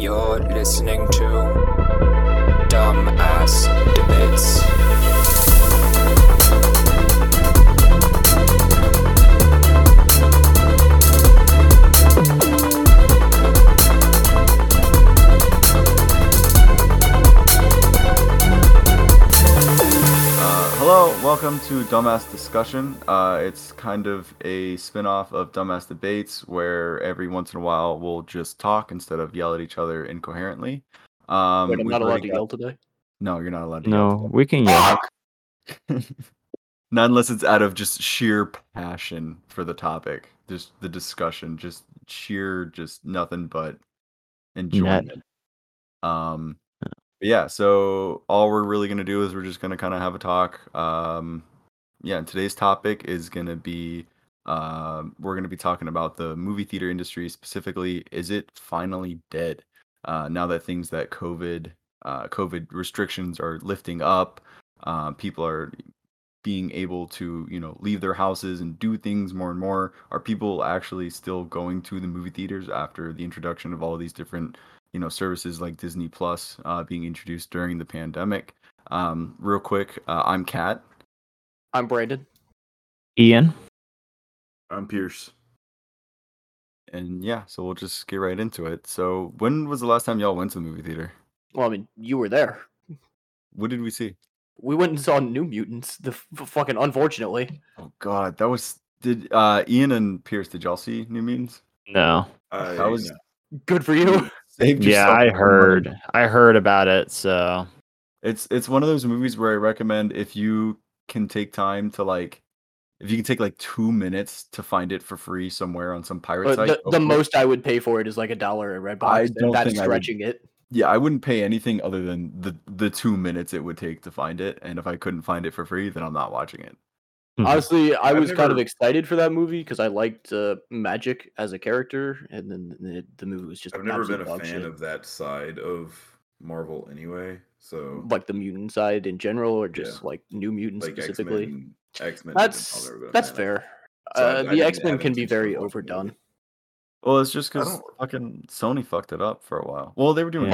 You're listening to Dumbass Debates. Hello, welcome to Dumbass Discussion. It's kind of a spin-off of Dumbass Debates, where every once in a while we'll just talk instead of yell at each other incoherently. Wait, I'm not allowed to yell today? No, you're not allowed to yell today. No, we can yell. Not unless it's out of just sheer passion for the topic. Just the discussion, just sheer, just nothing but enjoyment. Yeah, so all we're really going to do is we're just going to kind of have a talk. And today's topic is going to be, we're going to be talking about the movie theater industry specifically. Is it finally dead? Now that things that COVID restrictions are lifting up, people are being able to, leave their houses and do things more and more. Are people actually still going to the movie theaters after the introduction of all of these different services like Disney Plus being introduced during the pandemic? Real quick, I'm Kat. I'm Brandon. Ian. I'm Pierce. And yeah, so we'll just get right into it. So when was the last time y'all went to the movie theater? Well, I mean, you were there. What did we see? We went and saw New Mutants, fucking unfortunately. Oh God, that was... Did Ian and Pierce, did y'all see New Mutants? No. That was... Good for you. Yeah, I heard about it. So it's one of those movies where I recommend, if you can take time to if you can take 2 minutes to find it for free somewhere on some pirate site. The most I would pay for it is $1 at Redbox. That's stretching it. Yeah, I wouldn't pay anything other than the 2 minutes it would take to find it. And if I couldn't find it for free, then I'm not watching it. Honestly, I was kind of excited for that movie because I liked Magic as a character, and then the movie was just... I've never been a fan of that side of Marvel anyway, so... Like the mutant side in general, or just New Mutants specifically? X-Men. That's fair. The X-Men can be very overdone. Well, it's just because fucking Sony fucked it up for a while. Well, they were doing...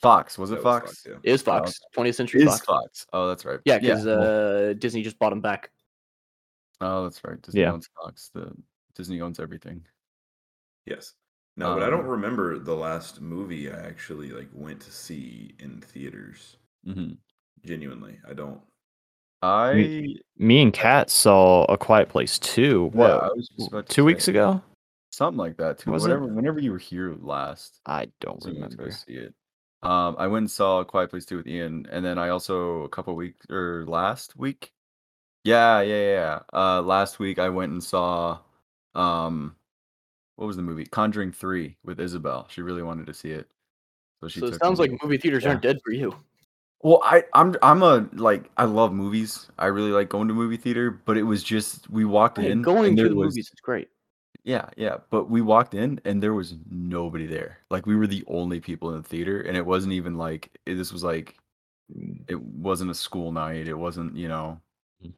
Fox. Was it Fox? Yeah. It was Fox. 20th Century Fox. Oh, that's right. Yeah, because Disney just bought them back. Oh, that's right. Disney owns Fox. Disney owns everything. Yes. No, but I don't remember the last movie I actually went to see in theaters. Mm-hmm. Genuinely, I don't. Me and Kat saw A Quiet Place 2. What? Yeah, I was just about to 2 weeks ago? Something like that. Whenever you were here last. I don't remember. I see it. I went and saw A Quiet Place 2 with Ian, and then I also last week. Last week I went and saw what was the movie? Conjuring 3 with Isabel. She really wanted to see it. So it sounds like movie theaters aren't dead for you. Well, I love movies. I really like going to movie theater, but it was just we walked in. Going to the movies is great. Yeah, but we walked in and there was nobody there. We were the only people in the theater, and it wasn't even it wasn't a school night. It wasn't, and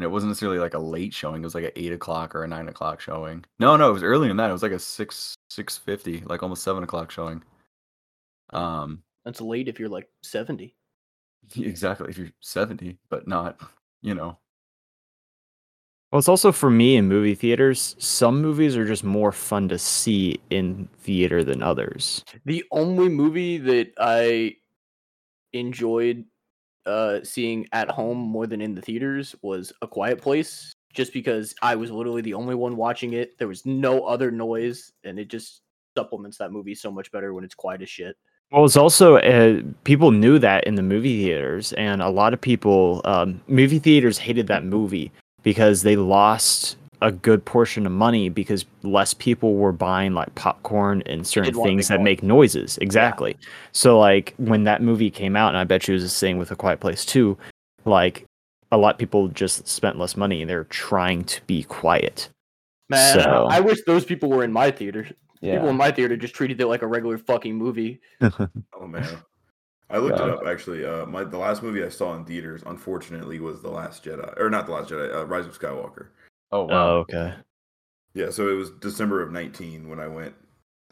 it wasn't necessarily a late showing. It was an 8 o'clock or a 9 o'clock showing. No, it was earlier than that. It was a 6:50, almost 7 o'clock showing. That's late if you're 70. Exactly, if you're 70, but not, Well, it's also for me in movie theaters, some movies are just more fun to see in theater than others. The only movie that I enjoyed seeing at home more than in the theaters was A Quiet Place, just because I was literally the only one watching it. There was no other noise, and it just supplements that movie so much better when it's quiet as shit. Well, it's also people knew that in the movie theaters, and a lot of people, movie theaters hated that movie, because they lost a good portion of money because less people were buying popcorn and certain things that make noises. Exactly. Yeah. So when that movie came out, and I bet you it was the same with A Quiet Place 2, a lot of people just spent less money and they're trying to be quiet. Man, so, I wish those people were in my theater. Yeah. People in my theater just treated it like a regular fucking movie. Oh man. I looked it up, actually. The last movie I saw in theaters, unfortunately, was The Last Jedi. Or not The Last Jedi, Rise of Skywalker. Oh, wow. Oh, okay. Yeah, so it was December of 19 when I went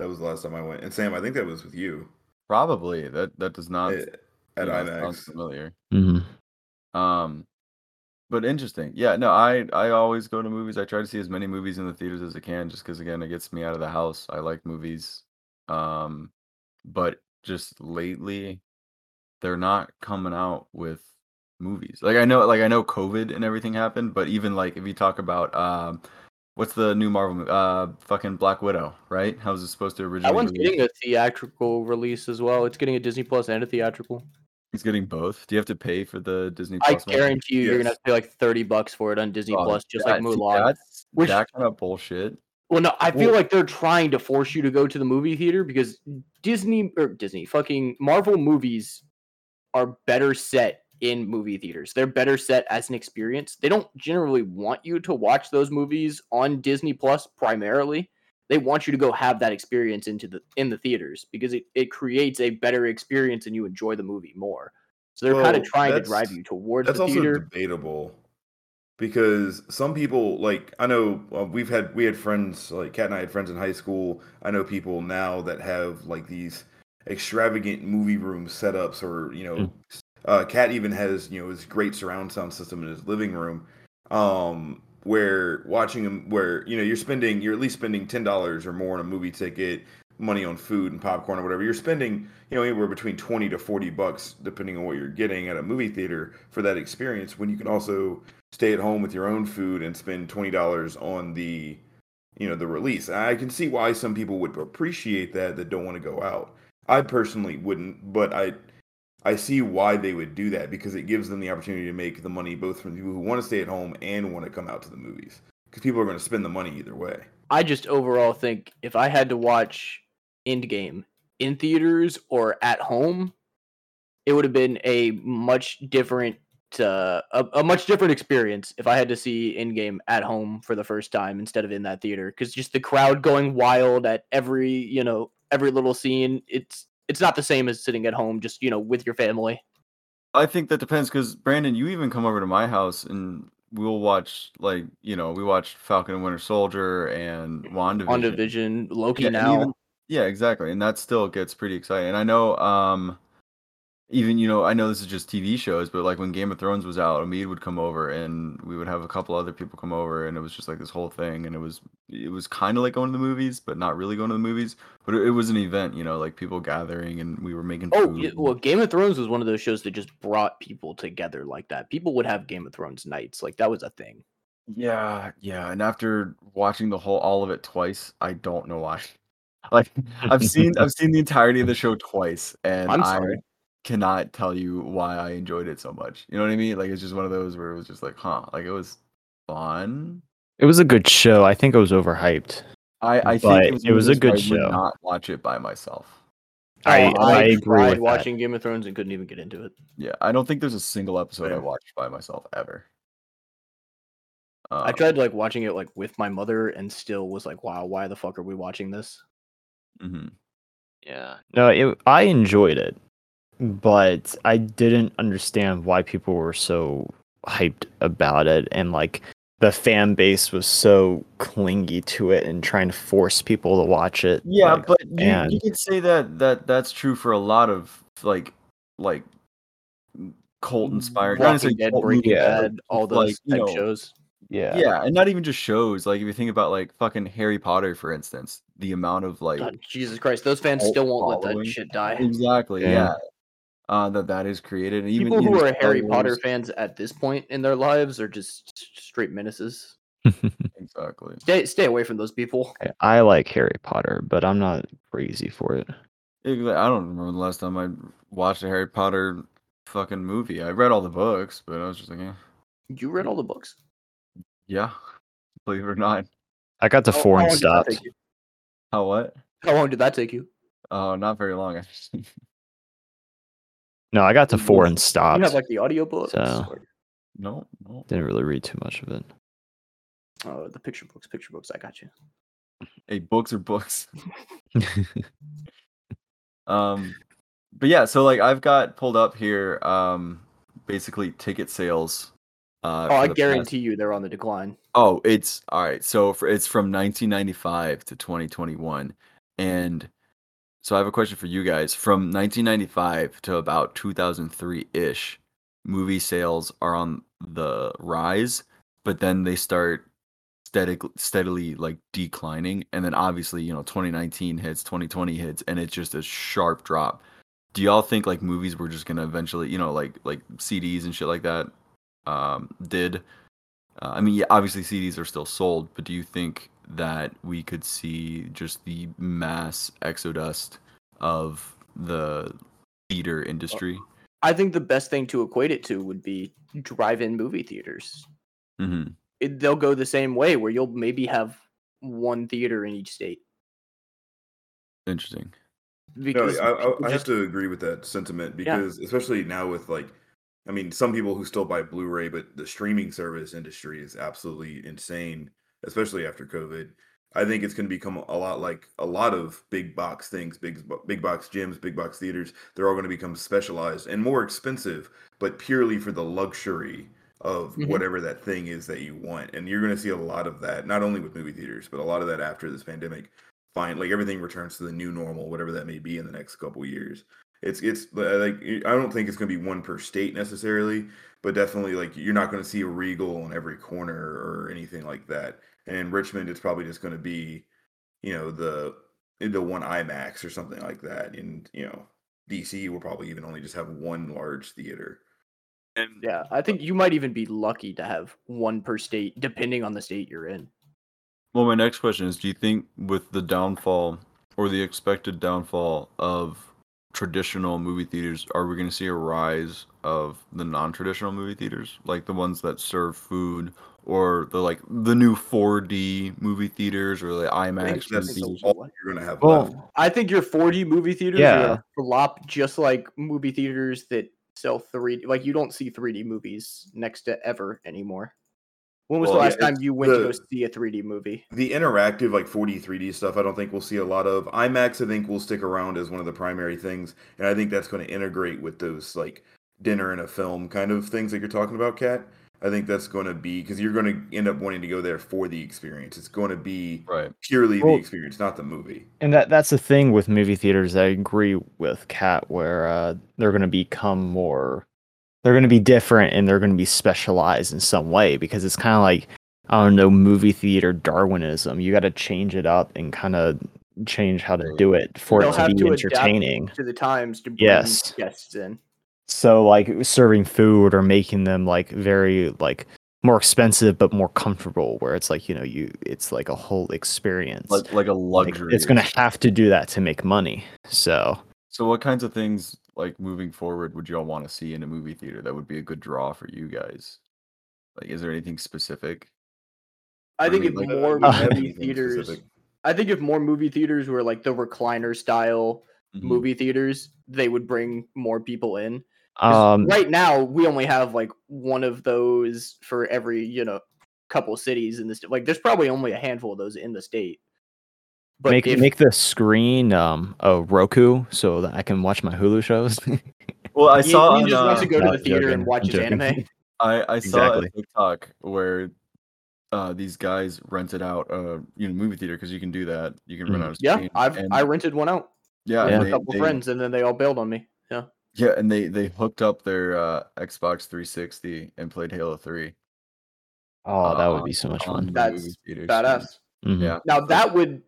That was the last time I went. And Sam, I think that was with you. Probably. That does not at IMAX sounds familiar. Mm-hmm. But interesting. Yeah, no, I always go to movies. I try to see as many movies in the theaters as I can, just because, again, it gets me out of the house. I like movies. But just lately, they're not coming out with movies. Like I know COVID and everything happened, but even like if you talk about what's the new Marvel movie? Fucking Black Widow, right? How was it supposed to originally? That one's getting a theatrical release as well. It's getting a Disney Plus and a theatrical. He's getting both. Do you have to pay for the Disney Plus? I guarantee you, yes. You're going to have to pay like $30 for it on Disney Plus, just like Mulan. That kind of bullshit. Well, no, I feel like they're trying to force you to go to the movie theater because fucking Marvel movies are better set in movie theaters. They're better set as an experience. They don't generally want you to watch those movies on Disney Plus primarily. They want you to go have that experience in the theaters because it creates a better experience and you enjoy the movie more. So they're kind of trying to drive you towards the theater. That's also debatable because some people, like, I know we had friends, like Kat and I had friends in high school. I know people now that have like these extravagant movie room setups or, you know, Kat even has, you know, his great surround sound system in his living room. Where you know you're at least spending $10 or more on a movie ticket, money on food and popcorn or whatever. You're spending, you know, anywhere between $20 to $40 depending on what you're getting at a movie theater for that experience. When you can also stay at home with your own food and spend $20 on the, you know, the release. I can see why some people would appreciate that don't want to go out. I personally wouldn't, but I see why they would do that because it gives them the opportunity to make the money both from people who want to stay at home and want to come out to the movies because people are going to spend the money either way. I just overall think if I had to watch Endgame in theaters or at home, it would have been a much different experience if I had to see Endgame at home for the first time instead of in that theater because just the crowd going wild at every little scene, It's not the same as sitting at home, just, you know, with your family. I think that depends because, Brandon, you even come over to my house and we'll watch, like, you know, we watched Falcon and Winter Soldier and WandaVision, Loki now. Yeah, exactly. And that still gets pretty exciting. And I know, even, you know, I know this is just TV shows, but like when Game of Thrones was out, Ameed would come over and we would have a couple other people come over and it was just like this whole thing. And it was kind of like going to the movies, but not really going to the movies. But it was an event, you know, like people gathering and we were making food. Oh, well, Game of Thrones was one of those shows that just brought people together like that. People would have Game of Thrones nights. Like that was a thing. Yeah. And after watching all of it twice, I don't know why. Like I've seen the entirety of the show twice and I'm sorry. Cannot tell you why I enjoyed it so much. You know what I mean? Like it's just one of those where it was just like, huh? Like it was fun. It was a good show. I think it was overhyped. I think it was a good show. I would not watch it by myself. I agree. I tried watching Game of Thrones and couldn't even get into it. Yeah, I don't think there's a single episode I watched by myself ever. I tried like watching it like with my mother and still was like, wow, why the fuck are we watching this? Mm-hmm. Yeah. No, I enjoyed it. But I didn't understand why people were so hyped about it. And like the fan base was so clingy to it and trying to force people to watch it. Yeah, like, but you could say that's true for a lot of like cult inspired. All those type shows. Yeah, and not even just shows. Like if you think about like fucking Harry Potter, for instance, the amount of like God, Jesus Christ, those fans still won't let that shit die. Exactly. Yeah. That is created. And people who are Harry Potter fans at this point in their lives are just straight menaces. Exactly. Stay away from those people. I like Harry Potter, but I'm not crazy for it. I don't remember the last time I watched a Harry Potter fucking movie. I read all the books, but I was just like, yeah. You read all the books? Yeah, believe it or not. I got to four and stopped. How what? How long did that take you? Oh, not very long, actually. No, I got to four and stopped. You have like the audiobooks? So, no. Didn't really read too much of it. Oh, the picture books. I got you. Hey, books are books. But yeah, so like I've got pulled up here, basically ticket sales. I guarantee you they're on the decline. Oh, it's all right. So it's from 1995 to 2021. And so I have a question for you guys. From 1995 to about 2003-ish, movie sales are on the rise, but then they start steadily like declining. And then obviously, you know, 2019 hits, 2020 hits, and it's just a sharp drop. Do y'all think like movies were just gonna eventually, you know, like CDs and shit like that I mean, yeah, obviously CDs are still sold, but do you think that we could see just the mass exodus of the theater industry? I think the best thing to equate it to would be drive-in movie theaters. Mm-hmm. They'll go the same way, where you'll maybe have one theater in each state. Interesting. Because no, I have to agree with that sentiment, because especially now with like, I mean, some people who still buy Blu-ray, but the streaming service industry is absolutely insane, especially after COVID. I think it's going to become a lot like a lot of big box things, big box gyms, big box theaters. They're all going to become specialized and more expensive, but purely for the luxury of whatever that thing is that you want. And you're going to see a lot of that, not only with movie theaters, but a lot of that after this pandemic. Fine, like everything returns to the new normal, whatever that may be in the next couple years. It's like, I don't think it's going to be one per state necessarily, but definitely like you're not going to see a Regal on every corner or anything like that. And in Richmond, it's probably just going to be, you know, the one IMAX or something like that. And, you know, DC will probably even only just have one large theater. And yeah, I think you might even be lucky to have one per state, depending on the state you're in. Well, my next question is, do you think with the downfall or the expected downfall of traditional movie theaters, are we going to see a rise of the non-traditional movie theaters, like the ones that serve food, or the like the new 4D movie theaters, or the IMAX movies? You're going to have left. I think your 4D movie theaters are flop, just like movie theaters that sell 3D. Like, you don't see 3D movies next to ever anymore. When was the last time you went to go see a 3D movie? The interactive, like 4D, 3D stuff, I don't think we'll see a lot of. IMAX, I think, will stick around as one of the primary things, and I think that's going to integrate with those, like, dinner and a film kind of things that you're talking about, Kat. I think that's going to be, because you're going to end up wanting to go there for the experience. It's going to be purely the experience, not the movie. And that's the thing with movie theaters. I agree with Kat, where they're going to become more... They're going to be different, and they're going to be specialized in some way, because it's kind of like, I don't know, movie theater Darwinism. You got to change it up and kind of change how to do it for it to be entertaining. Adapt to the times to bring guests in. So like serving food or making them like very like more expensive but more comfortable, where it's like, you know, it's like a whole experience, like a luxury. Like, it's going to have to do that to make money. So what kinds of things, like moving forward, would y'all want to see in a movie theater that would be a good draw for you guys? Like, is there anything specific? I think if more movie theaters were like the recliner style movie theaters, they would bring more people in. Right now, we only have like one of those for every, you know, couple cities in this. Like, there's probably only a handful of those in the state. But make the screen a Roku so that I can watch my Hulu shows. Well, I saw he just wants to go to the theater and watch his anime. I saw a TikTok where these guys rented out a movie theater, because you can do that. You can rent out. A screen, I rented one out. Yeah. With a couple friends, and then they all bailed on me. Yeah. Yeah, and they hooked up their Xbox 360 and played Halo 3. Oh, that would be so much fun. That's badass. Mm-hmm. Yeah. Now that would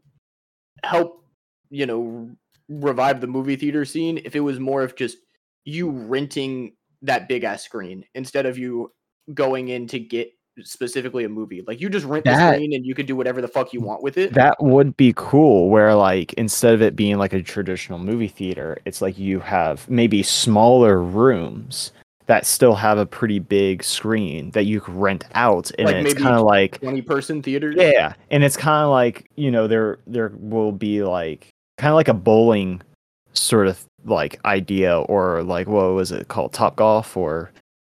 help, you know, revive the movie theater scene if it was more of just you renting that big ass screen instead of you going in to get specifically a movie. Like, you just rent the screen and you can do whatever the fuck you want with it. That would be cool, where like instead of it being like a traditional movie theater, it's like you have maybe smaller rooms that still have a pretty big screen that you could rent out, and like it's kind of like 20-person theaters. Yeah, and it's kind of like, you know, there will be like kind of like a bowling sort of like idea, or like what was it called, Topgolf or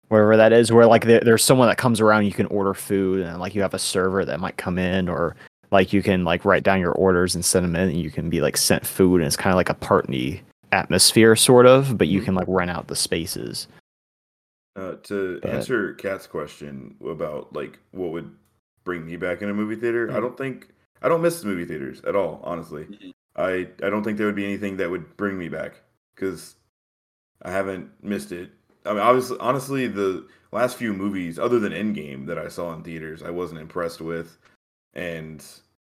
wherever that is, where like there's someone that comes around, you can order food, and like you have a server that might come in, or like you can like write down your orders and send them in, and you can be like sent food, and it's kind of like a party atmosphere sort of, but you can like rent out the spaces. To answer Kat's question about like what would bring me back in a movie theater, I don't miss movie theaters at all, honestly. I don't think there would be anything that would bring me back because I haven't missed it. I mean, honestly, the last few movies, other than Endgame, that I saw in theaters, I wasn't impressed with. And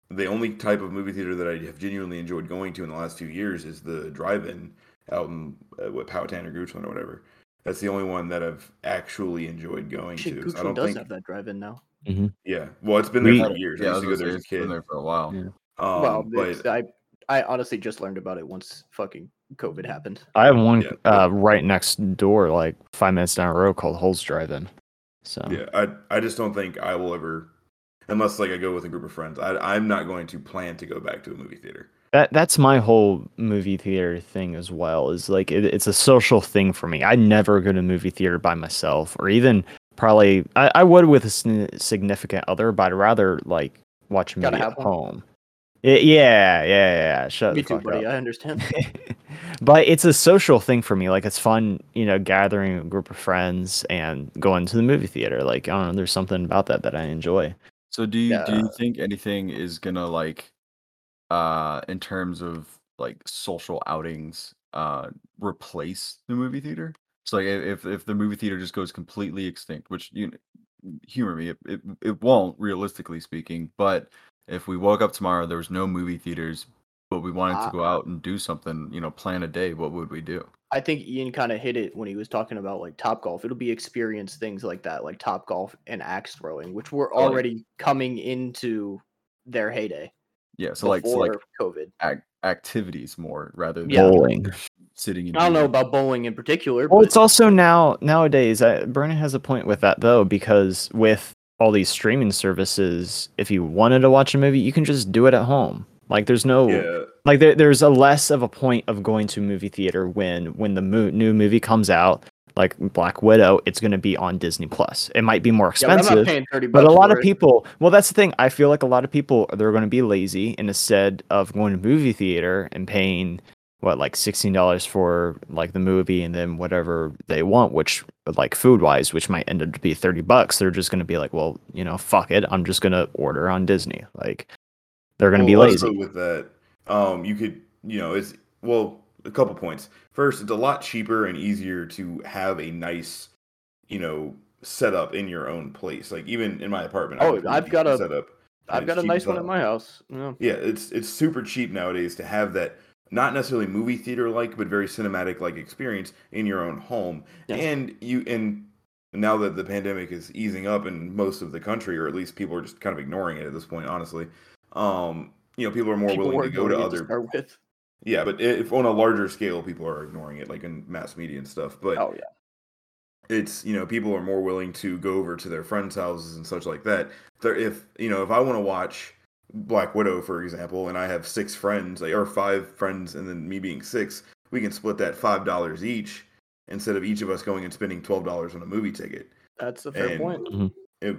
the only type of movie theater that I have genuinely enjoyed going to in the last few years is the drive-in out in Powhatan or Goochland or whatever. That's the only one that I've actually enjoyed going to. Goochland does have that drive-in now. Mm-hmm. Yeah, well, it's been there for years. Yeah, I used to go there as a kid. It's been there for a while. Yeah. I honestly just learned about it once fucking COVID happened. I have one right next door, like 5 minutes down the road, called Holes Drive-In. So yeah, I just don't think I will ever, unless like I go with a group of friends. I'm not going to plan to go back to a movie theater. That's my whole movie theater thing as well. Is like it's a social thing for me. I never go to a movie theater by myself, or even probably I would with a significant other, but I'd rather like watch a movie at home. Yeah. Shut me the fuck too, buddy. Up. I understand. But it's a social thing for me. Like, it's fun, gathering a group of friends and going to the movie theater. Like, I don't know, there's something about that I enjoy. So do you think anything is gonna like, in terms of like social outings, replace the movie theater? So like, if the movie theater just goes completely extinct, which humor me, it won't, realistically speaking, but if we woke up tomorrow, there was no movie theaters, but we wanted to go out and do something, plan a day, what would we do? I think Ian kind of hit it when he was talking about, like, Topgolf. It'll be experience things like that, like Topgolf and axe throwing, which were already coming into their heyday. Yeah, so like COVID. Activities more rather than bowling. Sitting in I don't know about bowling in particular. Well, it's also nowadays, Brennan has a point with that, though, because with all these streaming services, if you wanted to watch a movie, you can just do it at home. Like there's no, like there's a less of a point of going to movie theater when the new movie comes out, like Black Widow, it's going to be on Disney Plus. It might be more expensive, but I'm not paying $30 a lot of people, well, that's the thing. I feel like a lot of people, they're going to be lazy, and instead of going to movie theater and paying like $16 for like the movie and then whatever they want, which like food wise, which might end up to be $30. They're just going to be like, well, fuck it. I'm just going to order on Disney. Like they're going to be lazy with that. You could, it's a couple points. First, it's a lot cheaper and easier to have a nice, setup in your own place. Like even in my apartment, I've got a nice one at my house. Yeah. It's super cheap nowadays to have that, not necessarily movie theater-like, but very cinematic-like experience in your own home. Yes. And now that the pandemic is easing up in most of the country, or at least people are just kind of ignoring it at this point, honestly, people are more willing to go to other... Yeah, but if on a larger scale, people are ignoring it, like in mass media and stuff. But it's, people are more willing to go over to their friends' houses and such like that. If I want to watch Black Widow, for example, and I have 6 friends, or 5 friends, and then me being 6, we can split that $5 each instead of each of us going and spending $12 on a movie ticket. That's a fair point.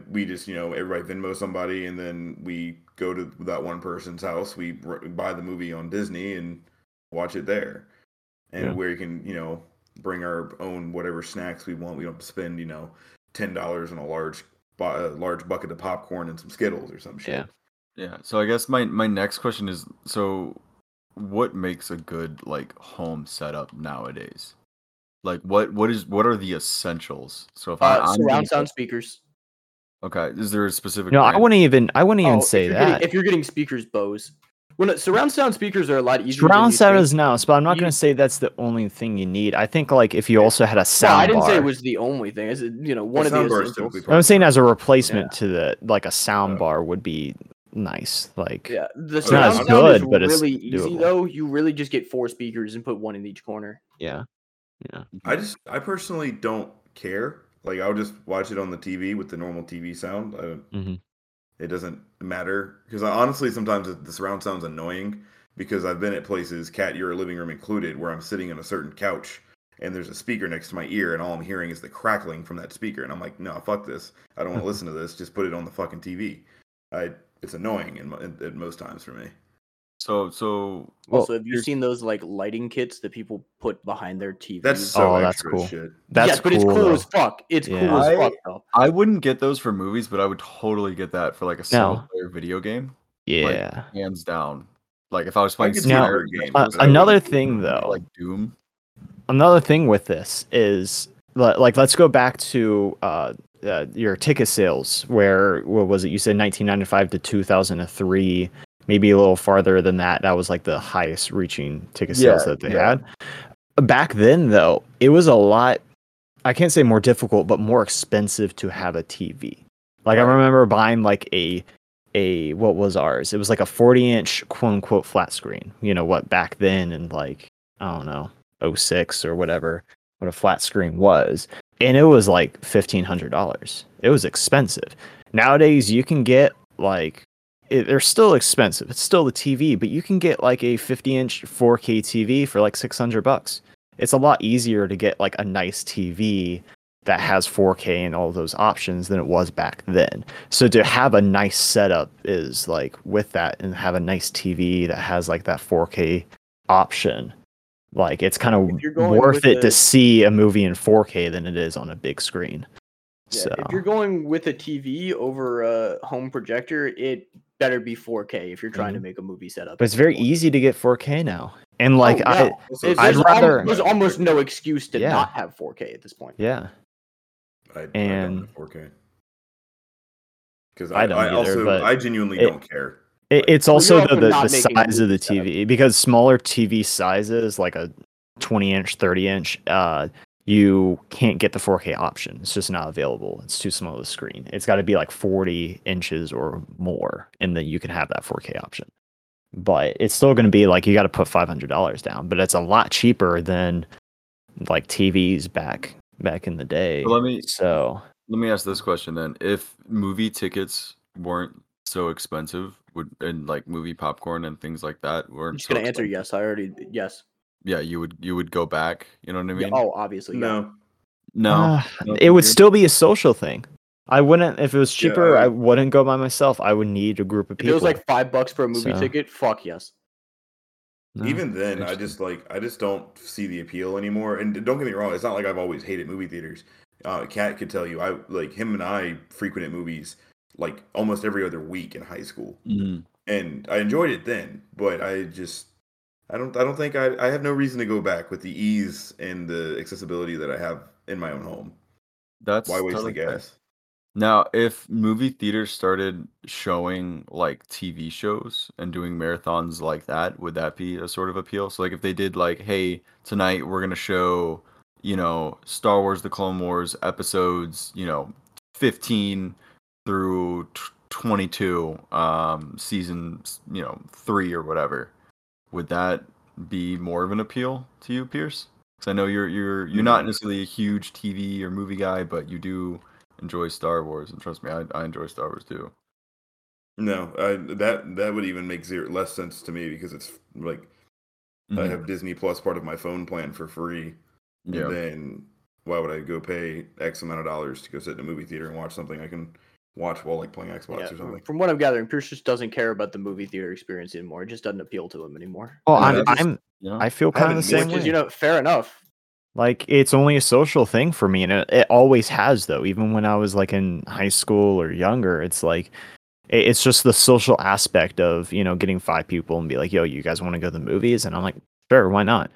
We just, everybody Venmo somebody, and then we go to that one person's house, we buy the movie on Disney and watch it there. And where you can, bring our own whatever snacks we want. We don't spend, $10 on a large bucket of popcorn and some Skittles or some shit. Yeah, so I guess my next question is, so what makes a good like home setup nowadays? Like what are the essentials? So if I surround sound speakers. Okay, is there a specific? No, brand? I wouldn't even say that. If you're getting speakers, Bose. Well, surround sound speakers are a lot easier. Surround sound is nice, but I'm not going to say that's the only thing you need. I think like if you also had a sound bar. I didn't say it was the only thing. It's, one of the. I'm saying as a replacement to the like a sound bar would be nice. Like the sound is good, but it's really easy though. You really just get 4 speakers and put 1 in each corner. Yeah. I personally don't care. Like I'll just watch it on the TV with the normal TV sound. It doesn't matter because honestly sometimes the surround sound's annoying because I've been at places, Kat, your living room included, where I'm sitting on a certain couch and there's a speaker next to my ear and all I'm hearing is the crackling from that speaker and I'm like, no, fuck this. I don't want to listen to this. Just put it on the fucking TV. It's annoying at most times for me. So. Well, also, have you seen those like lighting kits that people put behind their TV? That's extra cool. Shit. But it's cool though. As fuck. It's cool as fuck though. I wouldn't get those for movies, but I would totally get that for like a single player video game. Yeah, like, hands down. Like if I was playing another game. Another thing though, like Doom. Another thing with this is like let's go back to your ticket sales. Where what was it? You said 1995 to 2003, maybe a little farther than that. That was like the highest reaching ticket sales that they had. Back then though, it was a lot. I can't say more difficult, but more expensive to have a TV. Like I remember buying like a what was ours? It was like a 40-inch quote unquote flat screen. You know what? Back then in like I don't know 06 or whatever, what a flat screen was, and it was like $1,500. It was expensive. Nowadays you can get like they're still expensive. It's still the TV, but you can get like a 50-inch 4K TV for like $600. It's a lot easier to get like a nice TV that has 4K and all those options than it was back then. So to have a nice setup is like with that and have a nice TV that has like that 4K option. Like it's kind of worth it to see a movie in 4K than it is on a big screen. Yeah, so if you're going with a TV over a home projector, it better be 4K if you're trying to make a movie setup. But it's very easy to get 4K now. And like I'd rather there's almost no excuse to not have 4K at this point. Yeah. I don't have 4K. Because I genuinely don't care. It's also the size of the TV because smaller TV sizes like a 20-inch, 30-inch, you can't get the 4K option. It's just not available. It's too small of a screen. It's got to be like 40 inches or more, and then you can have that 4K option. But it's still going to be like you got to put $500 down, but it's a lot cheaper than like TVs back in the day. Let me ask this question then: if movie tickets weren't so expensive, and like movie popcorn and things like that weren't, I'm just going to answer yes. Yes. Yeah, you would go back. You know what I mean? Yeah, obviously. No. It would still be a social thing. I wouldn't if it was cheaper. I wouldn't go by myself. I would need a group of people. If it was like $5 for a movie ticket. Fuck yes. No, even then, I just don't see the appeal anymore. And don't get me wrong, it's not like I've always hated movie theaters. Kat could tell you, him and I frequented movies like almost every other week in high school, and I enjoyed it then. But I don't think I have no reason to go back with the ease and the accessibility that I have in my own home. That's why waste the gas. Now, if movie theaters started showing like TV shows and doing marathons like that, would that be a sort of appeal? So, like, if they did, like, hey, tonight we're going to show, you know, Star Wars: The Clone Wars episodes, you know, 15 through 22, season, you know, 3 or whatever, would that be more of an appeal to you, Pierce? Because I know you're not necessarily a huge TV or movie guy, but you do enjoy Star Wars, and trust me, I enjoy Star Wars too. No, that would even make less sense to me because it's like I have Disney Plus part of my phone plan for free. Yeah. And then why would I go pay X amount of dollars to go sit in a movie theater and watch something I can watch while like playing Xbox or something? From what I'm gathering, Pierce just doesn't care about the movie theater experience anymore. It just doesn't appeal to him anymore. Oh, I feel kind of the same way. You know, fair enough. Like, it's only a social thing for me, and it always has, though. Even when I was, like, in high school or younger, it's, like, it's just the social aspect of, you know, getting 5 people and be like, yo, you guys want to go to the movies? And I'm like, sure, why not?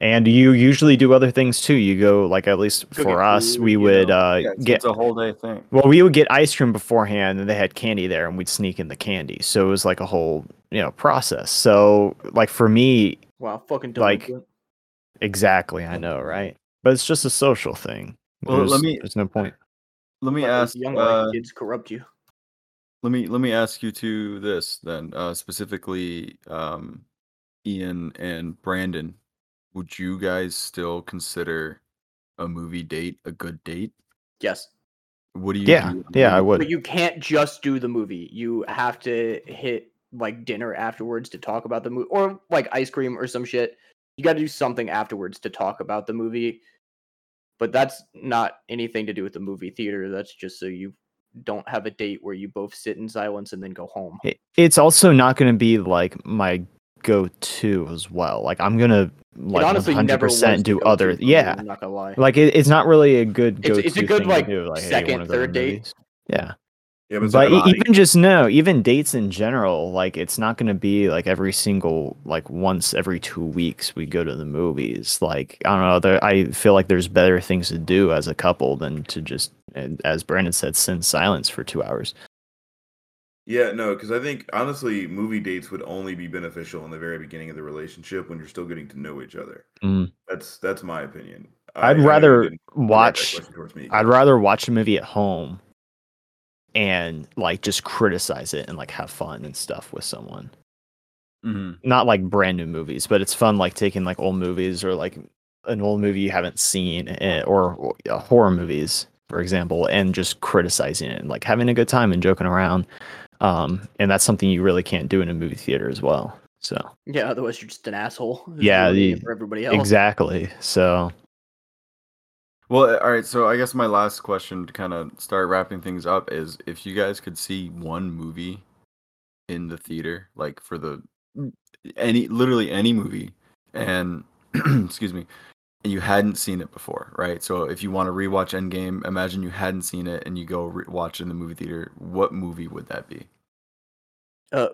And you usually do other things, too. You go, like, at least for us, we would get... It's a whole day thing. Well, we would get ice cream beforehand, and they had candy there, and we'd sneak in the candy. So it was, like, a whole, you know, process. So, like, for me... Wow, fucking dumb. Like... Exactly, I know, right? But it's just a social thing. Well, there's no point. Let me ask young kids corrupt you. Let me ask you two this then, specifically, Ian and Brandon. Would you guys still consider a movie date a good date? Yes. What do you? Yeah, I would. But you can't just do the movie. You have to hit like dinner afterwards to talk about the movie, or like ice cream or some shit. You got to do something afterwards to talk about the movie, but that's not anything to do with the movie theater. That's just so you don't have a date where you both sit in silence and then go home. It's also not going to be like my go-to as well. Like I'm going to like 100% do other. Yeah. I'm not going to lie. Like it's not really a good go-to. It's a good like second, third date. Yeah. Yeah, but like even just even dates in general, like it's not going to be like every single, like once every 2 weeks we go to the movies. Like, I don't know, I feel like there's better things to do as a couple than to just, as Brandon said, sit in silence for 2 hours. Yeah, no, because I think honestly, movie dates would only be beneficial in the very beginning of the relationship when you're still getting to know each other. Mm. That's my opinion. I'd rather watch a movie at home and like just criticize it and like have fun and stuff with someone. Mm-hmm. Not like brand new movies, but it's fun like taking like old movies or like an old movie you haven't seen, or horror movies, for example, and just criticizing it and like having a good time and joking around. And that's something you really can't do in a movie theater as well. So yeah, otherwise you're just an asshole. Yeah, for everybody else. Exactly. So. Well, all right, so I guess my last question to kind of start wrapping things up is, if you guys could see one movie in the theater, like for literally any movie, and excuse me, and you hadn't seen it before, right? So if you want to rewatch Endgame, imagine you hadn't seen it and you go watch it in the movie theater, what movie would that be?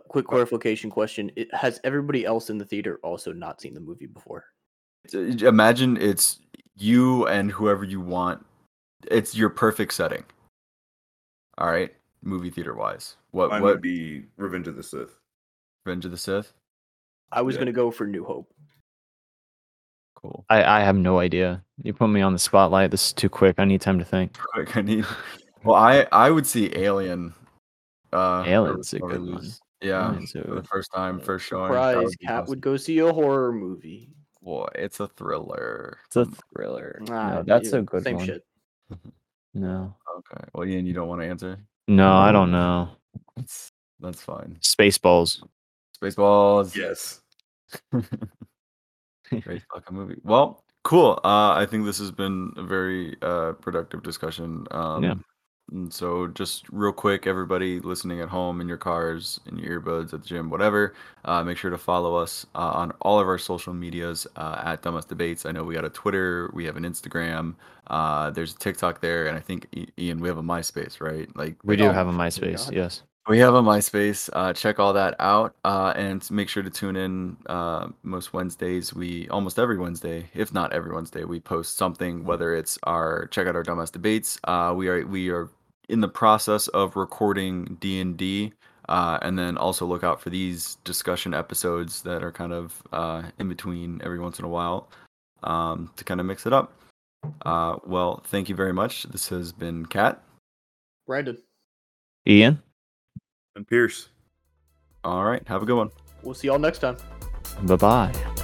Quick clarification question. Has everybody else in the theater also not seen the movie before? Imagine it's you and whoever you want. It's your perfect setting. All right, movie theater wise, what would be Revenge of the Sith? Revenge of the Sith. I was gonna go for New Hope. Cool. I have no idea. You put me on the spotlight. This is too quick. I need time to think. Well, I would see Alien. Alien's a good one. Yeah, for the first time, first showing. Surprise! Cat would go see a horror movie. Boy, it's a thriller. No, that's a good one. Same shit. No. Okay. Well, Ian, you don't want to answer? No, I don't know. That's fine. Spaceballs. Yes. Great fucking movie. Well, cool. I think this has been a very productive discussion. Yeah. And so just real quick, everybody listening at home, in your cars, in your earbuds, at the gym, whatever, make sure to follow us on all of our social medias at Dumbass Debates. I know we got a Twitter, we have an Instagram, there's a TikTok there, and I think, Ian, we have a MySpace, right? Like we do have a MySpace, yes. We have a MySpace. Check all that out, and make sure to tune in. Almost every Wednesday, if not every Wednesday, we post something. Whether it's check out our Dumbass Debates. We are in the process of recording D&D, and then also look out for these discussion episodes that are kind of in between every once in a while, to kind of mix it up. Well, thank you very much. This has been Kat, Brandon, Ian, and Pierce. All right. Have a good one. We'll see y'all next time. Bye-bye.